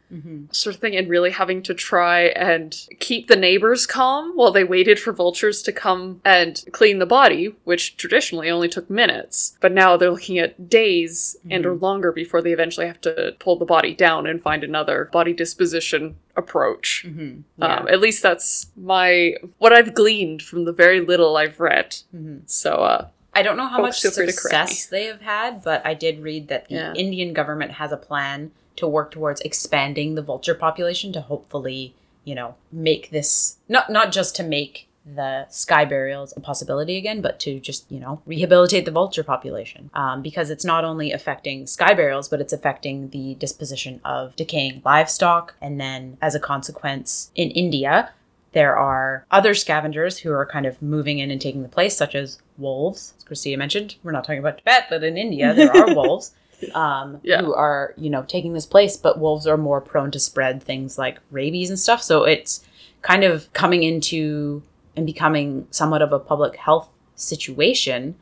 sort of thing, and really having to try and keep the neighbors calm while they waited for vultures to come and clean the body, which traditionally only took minutes. But now they're looking at days and or longer before they eventually have to pull the body down and find another body disposition approach. Mm-hmm. Yeah. At least that's what I've gleaned from the very little I've read. Mm-hmm. So, I don't know how much success they have had, but I did read that the Indian government has a plan to work towards expanding the vulture population to hopefully, you know, make this, not just to make the sky burials a possibility again, but to just, you know, rehabilitate the vulture population. Because it's not only affecting sky burials, but it's affecting the disposition of decaying livestock. And then as a consequence, in India, there are other scavengers who are kind of moving in and taking the place, such as wolves. As Christina mentioned, we're not talking about Tibet, but in India, there are wolves. Who are, you know, taking this place, but wolves are more prone to spread things like rabies and stuff. So it's kind of coming into and becoming somewhat of a public health situation,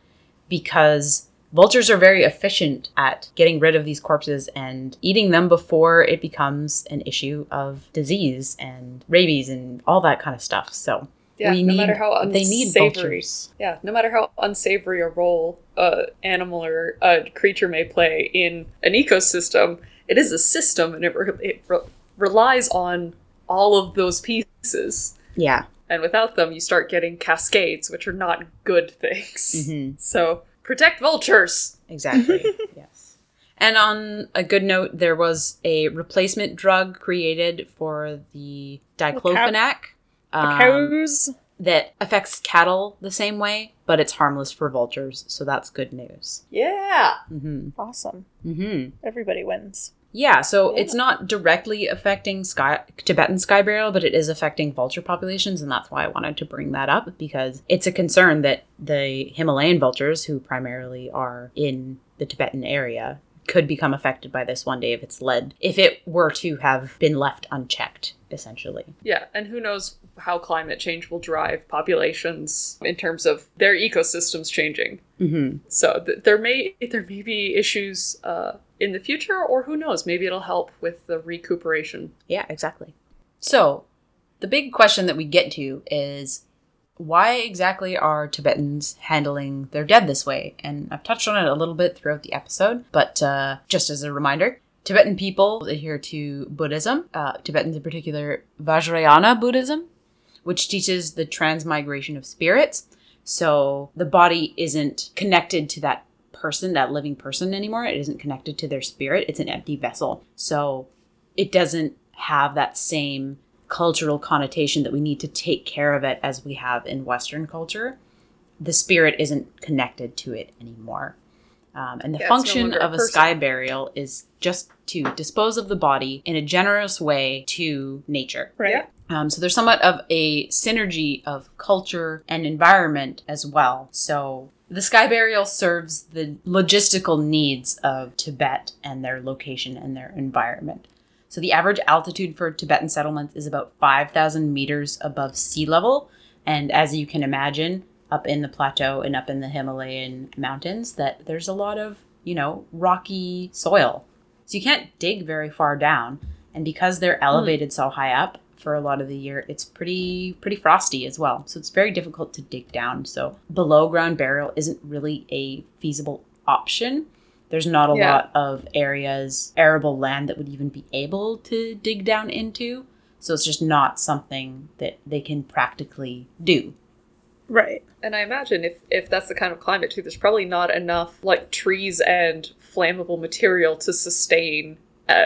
because vultures are very efficient at getting rid of these corpses and eating them before it becomes an issue of disease and rabies and all that kind of stuff. So no matter how unsavory a role an animal or a creature may play in an ecosystem, it is a system, and it relies on all of those pieces. Yeah. And without them, you start getting cascades, which are not good things. Mm-hmm. So protect vultures! Exactly, yes. And on a good note, there was a replacement drug created for the diclofenac. Cows that affects cattle the same way, but it's harmless for vultures, so that's good news. Yeah. Mm-hmm. Awesome. Mm-hmm. Everybody wins. Yeah, so it's not directly affecting Tibetan sky burial, but it is affecting vulture populations, and that's why I wanted to bring that up, because it's a concern that the Himalayan vultures, who primarily are in the Tibetan area, could become affected by this one day if it were to have been left unchecked, essentially. Yeah, and who knows how climate change will drive populations in terms of their ecosystems changing. Mm-hmm. So there may be issues in the future, or who knows, maybe it'll help with the recuperation. Yeah, exactly. So the big question that we get to is, why exactly are Tibetans handling their dead this way? And I've touched on it a little bit throughout the episode, but just as a reminder, Tibetan people adhere to Buddhism, Tibetans in particular, Vajrayana Buddhism, which teaches the transmigration of spirits. So the body isn't connected to that person, that living person anymore. It isn't connected to their spirit. It's an empty vessel. So it doesn't have that same cultural connotation that we need to take care of it as we have in Western culture. The spirit isn't connected to it anymore. And the function of a sky burial is just to dispose of the body in a generous way to nature. Right. So there's somewhat of a synergy of culture and environment as well. So the sky burial serves the logistical needs of Tibet and their location and their environment. So the average altitude for Tibetan settlements is about 5,000 meters above sea level. And as you can imagine, up in the plateau and up in the Himalayan mountains, that there's a lot of, you know, rocky soil. So you can't dig very far down. And because they're elevated so high up for a lot of the year, it's pretty frosty as well. So it's very difficult to dig down. So below ground burial isn't really a feasible option. There's not a lot of areas, arable land that would even be able to dig down into. So it's just not something that they can practically do. Right. And I imagine if that's the kind of climate too, there's probably not enough like trees and flammable material to sustain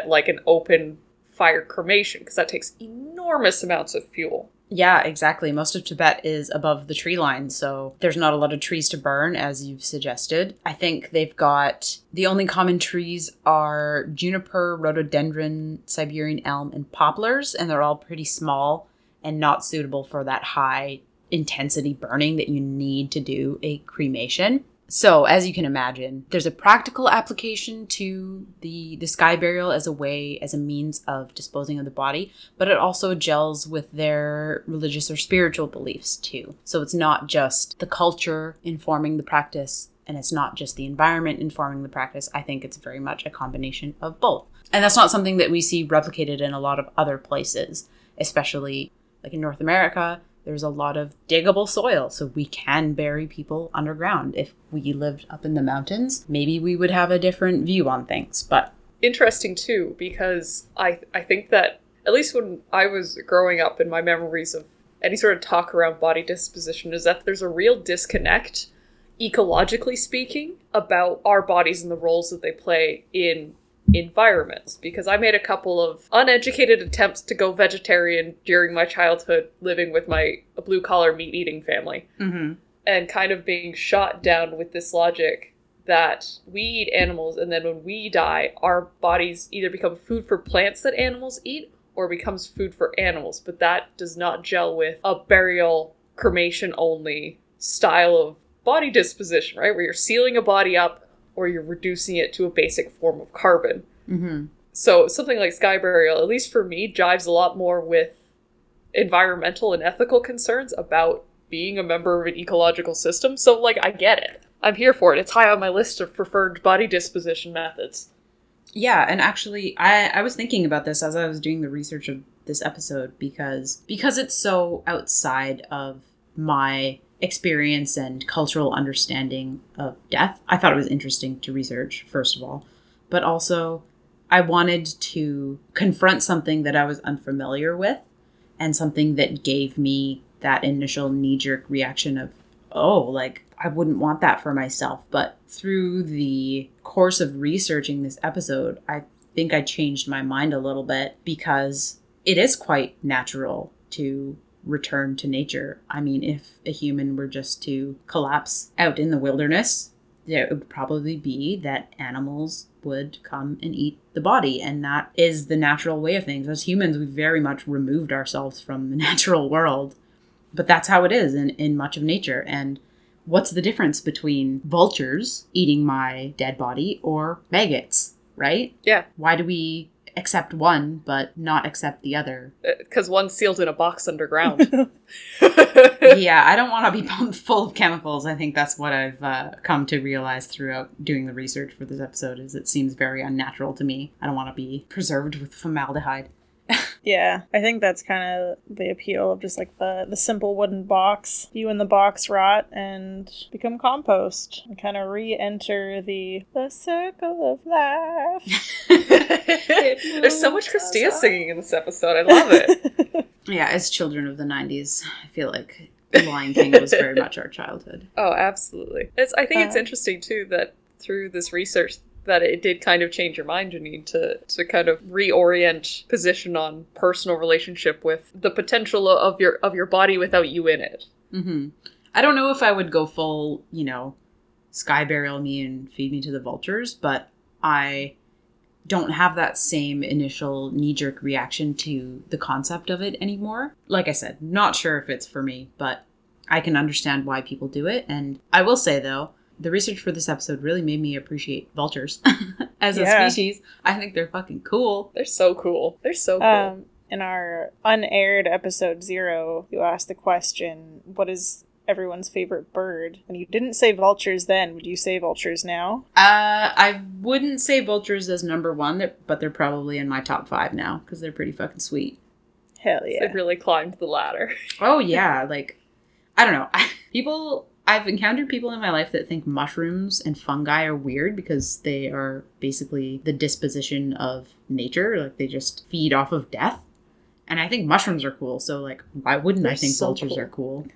like an open fire cremation, because that takes enormous amounts of fuel. Yeah, exactly. Most of Tibet is above the tree line, so there's not a lot of trees to burn, as you've suggested. I think they've got, the only common trees are juniper, rhododendron, Siberian elm, and poplars, and they're all pretty small and not suitable for that high intensity burning that you need to do a cremation. So as you can imagine, there's a practical application to the sky burial as a way, as a means of disposing of the body, but it also gels with their religious or spiritual beliefs too. So it's not just the culture informing the practice, and it's not just the environment informing the practice. I think it's very much a combination of both. And that's not something that we see replicated in a lot of other places, especially like in North America. There's a lot of diggable soil, so we can bury people underground. If we lived up in the mountains, maybe we would have a different view on things. But interesting, too, because I think that, at least when I was growing up, in my memories of any sort of talk around body disposition, is that there's a real disconnect, ecologically speaking, about our bodies and the roles that they play in environments, because I made a couple of uneducated attempts to go vegetarian during my childhood, living with my blue-collar meat-eating family, and kind of being shot down with this logic that we eat animals, and then when we die, our bodies either become food for plants that animals eat, or becomes food for animals. But that does not gel with a burial, cremation-only style of body disposition, right? Where you're sealing a body up, or you're reducing it to a basic form of carbon. So something like sky burial, at least for me, jives a lot more with environmental and ethical concerns about being a member of an ecological system. So, like, I get it. I'm here for it. It's high on my list of preferred body disposition methods. Yeah, and actually, I was thinking about this as I was doing the research of this episode, because it's so outside of my experience and cultural understanding of death. I thought it was interesting to research, first of all, but also I wanted to confront something that I was unfamiliar with, and something that gave me that initial knee-jerk reaction of, oh, like, I wouldn't want that for myself. But through the course of researching this episode, I think I changed my mind a little bit, because it is quite natural to return to nature. I mean, if a human were just to collapse out in the wilderness, it would probably be that animals would come and eat the body. And that is the natural way of things. As humans, we've very much removed ourselves from the natural world. But that's how it is in much of nature. And what's the difference between vultures eating my dead body or maggots, right? Yeah. Why do we accept one, but not accept the other? Because one's sealed in a box underground. Yeah, I don't want to be pumped full of chemicals. I think that's what I've come to realize throughout doing the research for this episode, is it seems very unnatural to me. I don't want to be preserved with formaldehyde. Yeah, I think that's kind of the appeal of just like the simple wooden box. You in the box rot and become compost and kind of re-enter the circle of life. There's so much Christina singing in this episode. I love it. Yeah, as children of the 90s, I feel like The Lion King was very much our childhood. Oh, absolutely. I think it's interesting, too, that through this research that it did kind of change your mind. You need to kind of reorient position on personal relationship with the potential of your body without you in it. Mm-hmm. I don't know if I would go full, sky burial me and feed me to the vultures, but I don't have that same initial knee-jerk reaction to the concept of it anymore. Like I said, not sure if it's for me, but I can understand why people do it. And I will say, though, the research for this episode really made me appreciate vultures as a species. I think they're fucking cool. They're so cool. They're so cool. In our unaired episode 0, you asked the question, what is everyone's favorite bird? And you didn't say vultures then. Would you say vultures now? I wouldn't say vultures as number one, but they're probably in my top 5 now because they're pretty fucking sweet. Hell yeah. They've really climbed the ladder. Oh yeah. Like, I don't know. I've encountered people in my life that think mushrooms and fungi are weird because they are basically the disposition of nature. Like, they just feed off of death. And I think mushrooms are cool. So, like, why wouldn't I think vultures are cool?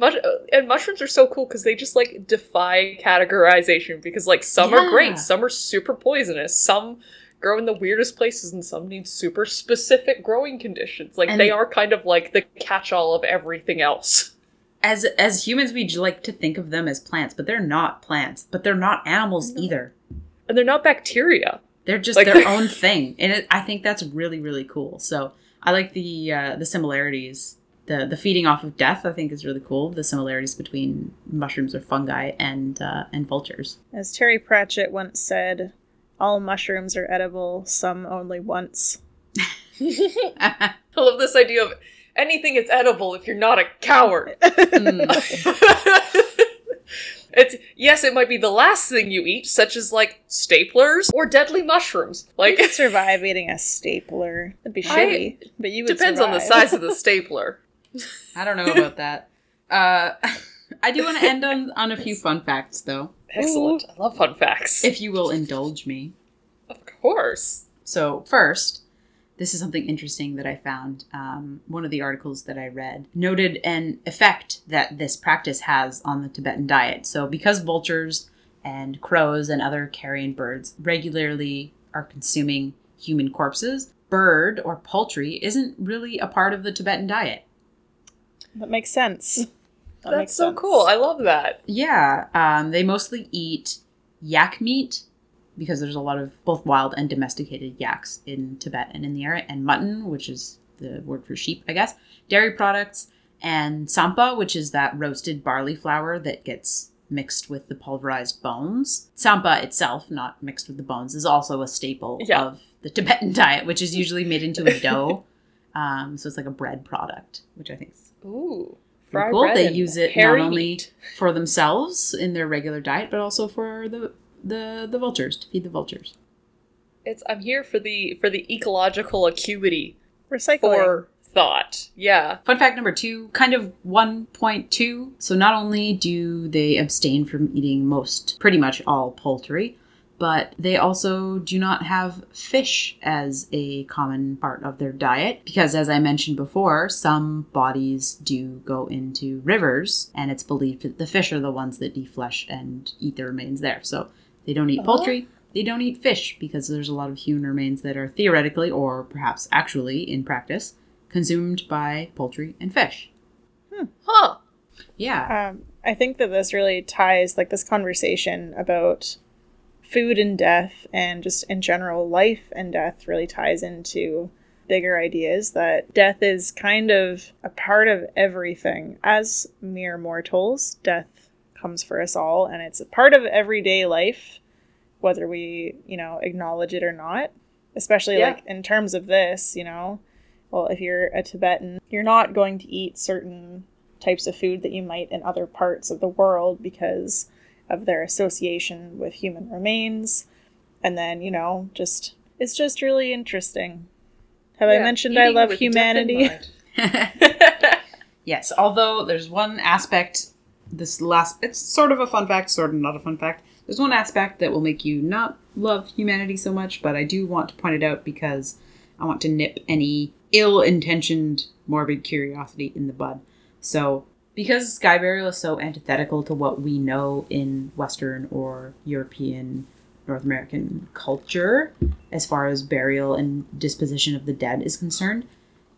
And mushrooms are so cool because they just, like, defy categorization. Because, like, some are great, some are super poisonous, some grow in the weirdest places, and some need super specific growing conditions. Like, and they are kind of, like, the catch-all of everything else. As humans, we like to think of them as plants, but they're not plants. But they're not animals either. And they're not bacteria. They're just their own thing. And I think that's really, really cool. So I like the similarities. The feeding off of death, I think, is really cool. The similarities between mushrooms or fungi and vultures. As Terry Pratchett once said, all mushrooms are edible, some only once. I love this idea of anything is edible if you're not a coward. Yes, it might be the last thing you eat, such as, like, staplers or deadly mushrooms. Like, you could survive eating a stapler. That'd be shitty, but you would depends survive. On the size of the stapler. I don't know about that. I do want to end on a few fun facts, though. Excellent. Ooh. I love fun facts. If you will indulge me. Of course. So, first, this is something interesting that I found. One of the articles that I read noted an effect that this practice has on the Tibetan diet. So because vultures and crows and other carrion birds regularly are consuming human corpses, bird or poultry isn't really a part of the Tibetan diet. That makes sense. That's so cool. I love that. Yeah. They mostly eat yak meat, because there's a lot of both wild and domesticated yaks in Tibet and in the area, and mutton, which is the word for sheep, I guess, dairy products, and tsampa, which is that roasted barley flour that gets mixed with the pulverized bones. Tsampa itself, not mixed with the bones, is also a staple of the Tibetan diet, which is usually made into a dough. So it's like a bread product, which I think is cool. Bread they use it not only for themselves in their regular diet, but also for the vultures, to feed the vultures. I'm here for the ecological acuity. Recycling. For thought. Yeah. Fun fact number 2, kind of 1.2. So not only do they abstain from eating pretty much all poultry, but they also do not have fish as a common part of their diet. Because as I mentioned before, some bodies do go into rivers, and it's believed that the fish are the ones that deflesh and eat the remains there. So they don't eat poultry, they don't eat fish, because there's a lot of human remains that are theoretically, or perhaps actually in practice, consumed by poultry and fish. Huh. Yeah. I think that this really ties, like, this conversation about food and death, and just in general life and death, really ties into bigger ideas that death is kind of a part of everything. As mere mortals, death comes for us all, and it's a part of everyday life, whether we, acknowledge it or not, especially like in terms of this, well, if you're a Tibetan, you're not going to eat certain types of food that you might in other parts of the world because of their association with human remains. And then, it's just really interesting. Have I mentioned I love humanity? Yes, although there's one aspect, it's sort of a fun fact, sort of not a fun fact. There's one aspect that will make you not love humanity so much, but I do want to point it out because I want to nip any ill-intentioned morbid curiosity in the bud. So because sky burial is so antithetical to what we know in Western or European, North American culture, as far as burial and disposition of the dead is concerned,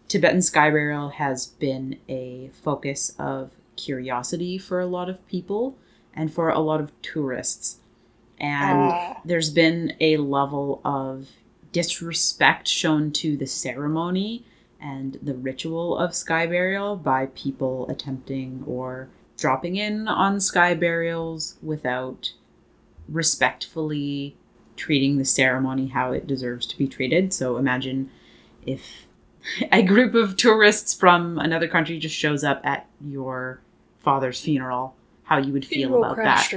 Tibetan sky burial has been a focus of curiosity for a lot of people and for a lot of tourists. And there's been a level of disrespect shown to the ceremony and the ritual of sky burial by people attempting or dropping in on sky burials without respectfully treating the ceremony how it deserves to be treated. So imagine if a group of tourists from another country just shows up at your father's funeral, how you would feel about that.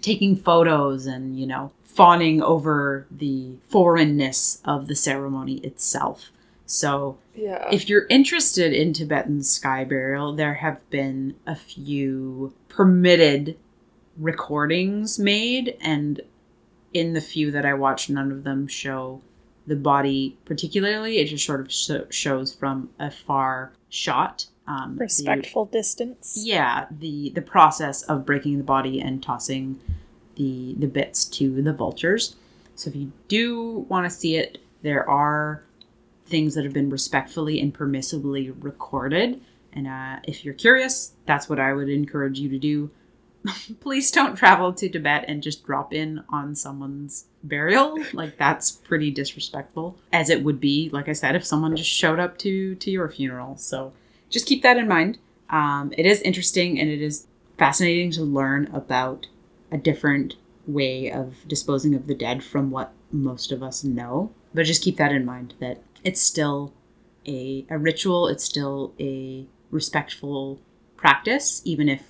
Taking photos and, you know, fawning over the foreignness of the ceremony itself. So if you're interested in Tibetan sky burial, there have been a few permitted recordings made, and in the few that I watched, none of them show the body particularly. It just sort of shows from a far shot. Respectful distance. Yeah, the process of breaking the body and tossing the bits to the vultures. So if you do want to see it, there are things that have been respectfully and permissibly recorded. And if you're curious, that's what I would encourage you to do. Please don't travel to Tibet and just drop in on someone's burial. Like, that's pretty disrespectful, as it would be, like I said, if someone just showed up to your funeral. So just keep that in mind. It is interesting, and it is fascinating to learn about a different way of disposing of the dead from what most of us know. But just keep that in mind, that it's still a ritual. It's still a respectful practice, even if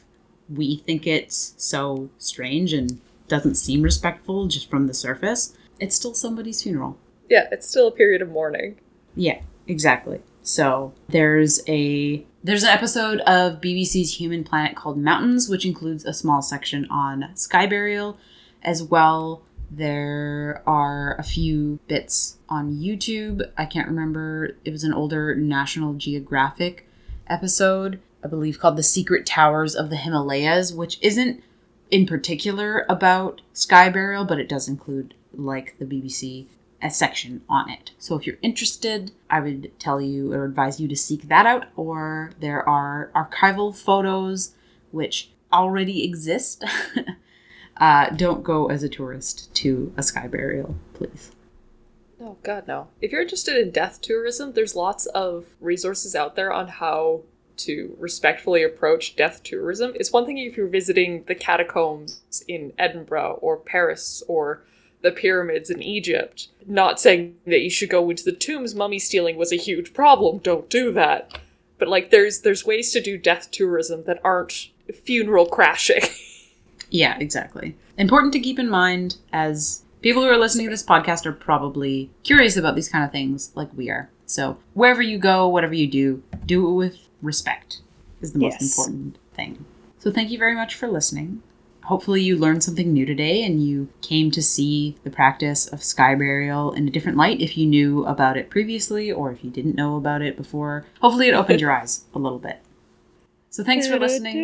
we think it's so strange and doesn't seem respectful just from the surface. It's still somebody's funeral. Yeah, it's still a period of mourning. Yeah, exactly. So there's an episode of BBC's Human Planet called Mountains, which includes a small section on sky burial as well. There are a few bits on YouTube. I can't remember. It was an older National Geographic episode, I believe, called The Secret Towers of the Himalayas, which isn't in particular about sky burial, but it does include, like the BBC, a section on it. So if you're interested, I would tell you or advise you to seek that out. Or there are archival photos, which already exist. Don't go as a tourist to a sky burial, please. Oh, God, no. If you're interested in death tourism, there's lots of resources out there on how to respectfully approach death tourism. It's one thing if you're visiting the catacombs in Edinburgh or Paris or the pyramids in Egypt. Not saying that you should go into the tombs. Mummy stealing was a huge problem. Don't do that. But like, there's ways to do death tourism that aren't funeral crashing. Yeah, exactly. Important to keep in mind, as people who are listening to this podcast are probably curious about these kind of things like we are. So wherever you go, whatever you do, do it with respect is the most important thing. So thank you very much for listening. Hopefully you learned something new today and you came to see the practice of sky burial in a different light if you knew about it previously or if you didn't know about it before. Hopefully it opened your eyes a little bit. So thanks for listening.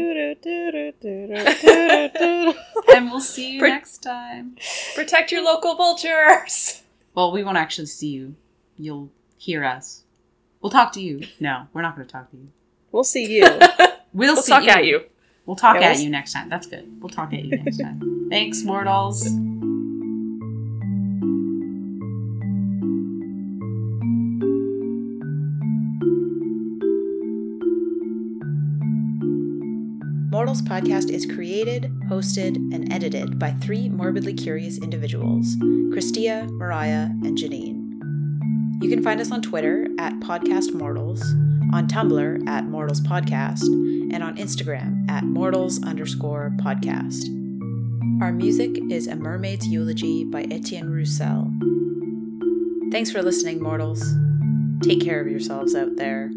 And we'll see you next time. Protect your local vultures. Well, we won't actually see you. You'll hear us. We'll talk to you. No, we're not going to talk to you. We'll see you. We'll see talk you. At you. We'll talk at you next time. That's good. We'll talk at you next time. Thanks, mortals. Mortals Podcast is created, hosted, and edited by three morbidly curious individuals, Christia, Mariah, and Janine. You can find us on Twitter at Podcast Mortals, on Tumblr at Mortals Podcast, and on Instagram at Mortals_podcast. Our music is A Mermaid's Eulogy by Etienne Roussel. Thanks for listening, mortals. Take care of yourselves out there.